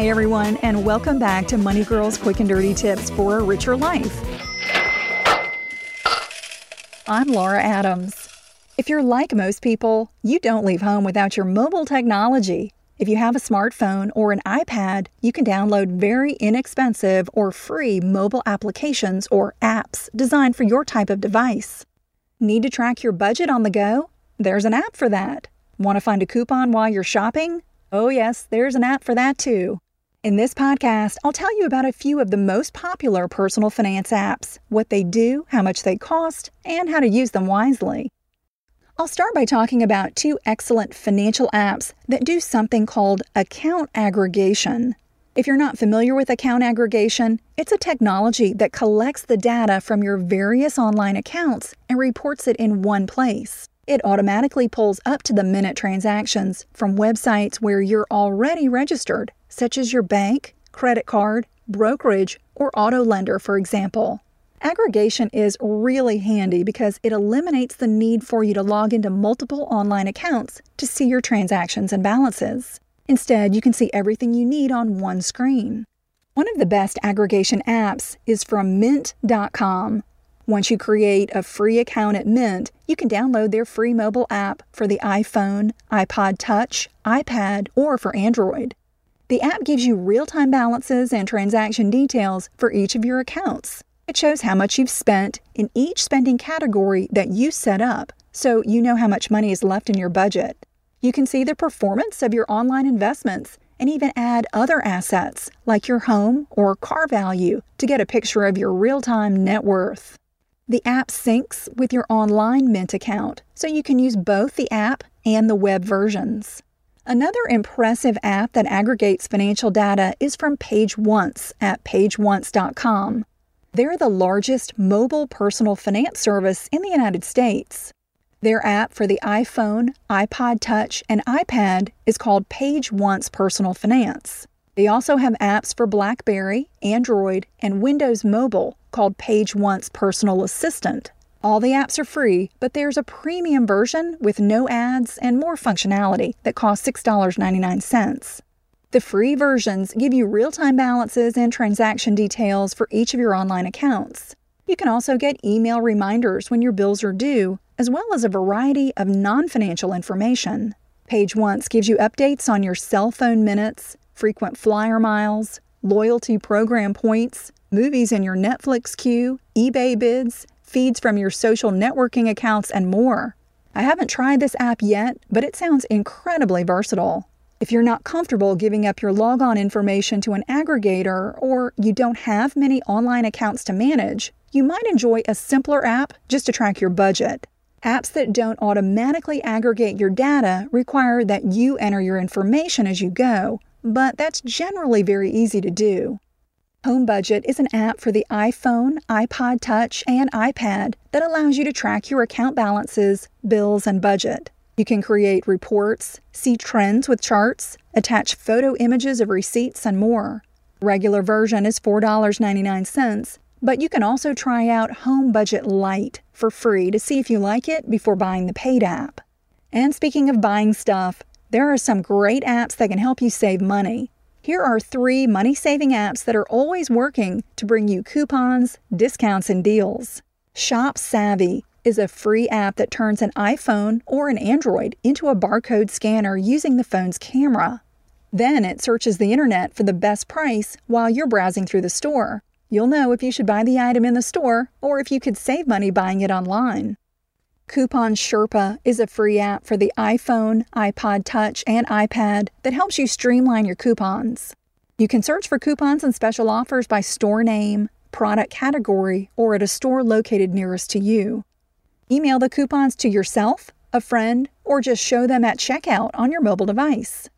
Hi, everyone, and welcome back to Money Girl's Quick and Dirty Tips for a Richer Life. I'm Laura Adams. If you're like most people, you don't leave home without your mobile technology. If you have a smartphone or an iPad, you can download very inexpensive or free mobile applications or apps designed for your type of device. Need to track your budget on the go? There's an app for that. Want to find a coupon while you're shopping? Oh yes, there's an app for that too. In this podcast, I'll tell you about a few of the most popular personal finance apps, what they do, how much they cost, and how to use them wisely. I'll start by talking about two excellent financial apps that do something called account aggregation. If you're not familiar with account aggregation, it's a technology that collects the data from your various online accounts and reports it in one place. It automatically pulls up-to-the-minute transactions from websites where you're already registered, such as your bank, credit card, brokerage, or auto lender, for example. Aggregation is really handy because it eliminates the need for you to log into multiple online accounts to see your transactions and balances. Instead, you can see everything you need on one screen. One of the best aggregation apps is from Mint.com. Once you create a free account at Mint, you can download their free mobile app for the iPhone, iPod Touch, iPad, or for Android. The app gives you real-time balances and transaction details for each of your accounts. It shows how much you've spent in each spending category that you set up, so you know how much money is left in your budget. You can see the performance of your online investments and even add other assets like your home or car value to get a picture of your real-time net worth. The app syncs with your online Mint account, so you can use both the app and the web versions. Another impressive app that aggregates financial data is from PageOnce at PageOnce.com. They're the largest mobile personal finance service in the United States. Their app for the iPhone, iPod Touch, and iPad is called PageOnce Personal Finance. They also have apps for BlackBerry, Android, and Windows Mobile called PageOnce Personal Assistant. All the apps are free, but there's a premium version with no ads and more functionality that costs $6.99. The free versions give you real-time balances and transaction details for each of your online accounts. You can also get email reminders when your bills are due, as well as a variety of non-financial information. PageOnce gives you updates on your cell phone minutes, frequent flyer miles, loyalty program points, movies in your Netflix queue, eBay bids, feeds from your social networking accounts, and more. I haven't tried this app yet, but it sounds incredibly versatile. If you're not comfortable giving up your logon information to an aggregator or you don't have many online accounts to manage, you might enjoy a simpler app just to track your budget. Apps that don't automatically aggregate your data require that you enter your information as you go, but that's generally very easy to do. Home Budget is an app for the iPhone, iPod Touch, and iPad that allows you to track your account balances, bills, and budget. You can create reports, see trends with charts, attach photo images of receipts, and more. Regular version is $4.99, but you can also try out Home Budget Lite for free to see if you like it before buying the paid app. And speaking of buying stuff, there are some great apps that can help you save money. Here are three money-saving apps that are always working to bring you coupons, discounts, and deals. Shop Savvy is a free app that turns an iPhone or an Android into a barcode scanner using the phone's camera. Then it searches the internet for the best price while you're browsing through the store. You'll know if you should buy the item in the store or if you could save money buying it online. Coupon Sherpa is a free app for the iPhone, iPod Touch, and iPad that helps you streamline your coupons. You can search for coupons and special offers by store name, product category, or at a store located nearest to you. Email the coupons to yourself, a friend, or just show them at checkout on your mobile device.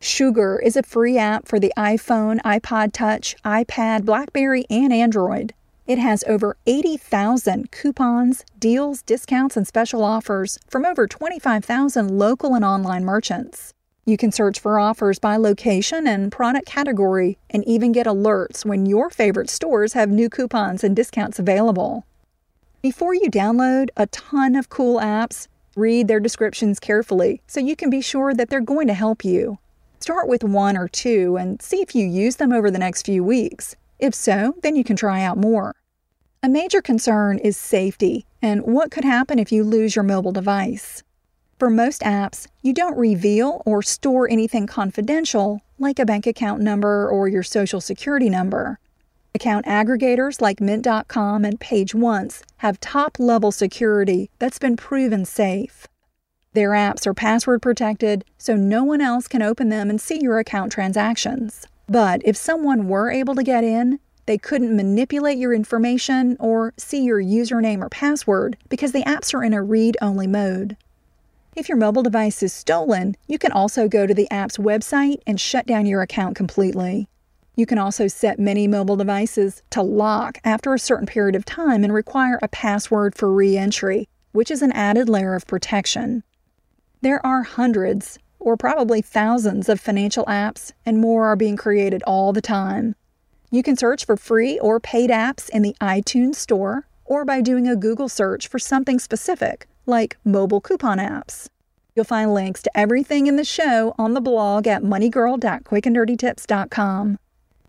Sugar is a free app for the iPhone, iPod Touch, iPad, BlackBerry, and Android. It has over 80,000 coupons, deals, discounts, and special offers from over 25,000 local and online merchants. You can search for offers by location and product category and even get alerts when your favorite stores have new coupons and discounts available. Before you download a ton of cool apps, read their descriptions carefully so you can be sure that they're going to help you. Start with one or two and see if you use them over the next few weeks. If so, then you can try out more. A major concern is safety and what could happen if you lose your mobile device. For most apps, you don't reveal or store anything confidential like a bank account number or your social security number. Account aggregators like Mint.com and PageOnce have top-level security that's been proven safe. Their apps are password protected, so no one else can open them and see your account transactions. But if someone were able to get in, they couldn't manipulate your information or see your username or password because the apps are in a read-only mode. If your mobile device is stolen, you can also go to the app's website and shut down your account completely. You can also set many mobile devices to lock after a certain period of time and require a password for re-entry, which is an added layer of protection. There are hundreds, or probably thousands, of financial apps, and more are being created all the time. You can search for free or paid apps in the iTunes store or by doing a Google search for something specific, like mobile coupon apps. You'll find links to everything in the show on the blog at moneygirl.quickanddirtytips.com.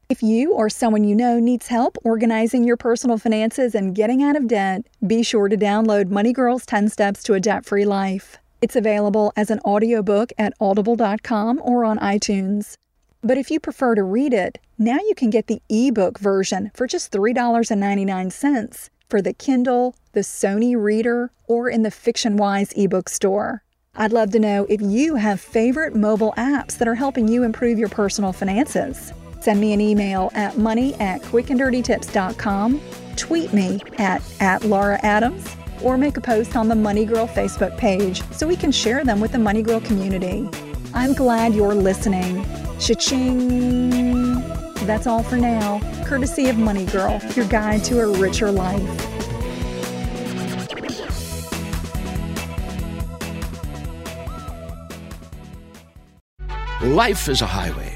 If you or someone you know needs help organizing your personal finances and getting out of debt, be sure to download Money Girl's 10 Steps to a Debt-Free Life. It's available as an audiobook at audible.com or on iTunes. But if you prefer to read it, now you can get the ebook version for just $3.99 for the Kindle, the Sony Reader, or in the FictionWise ebook store. I'd love to know if you have favorite mobile apps that are helping you improve your personal finances. Send me an email at money@quickanddirtytips.com, tweet me at Laura Adams, or make a post on the Money Girl Facebook page so we can share them with the Money Girl community. I'm glad you're listening. Cha-ching! That's all for now, courtesy of Money Girl, your guide to a richer life. Life is a highway,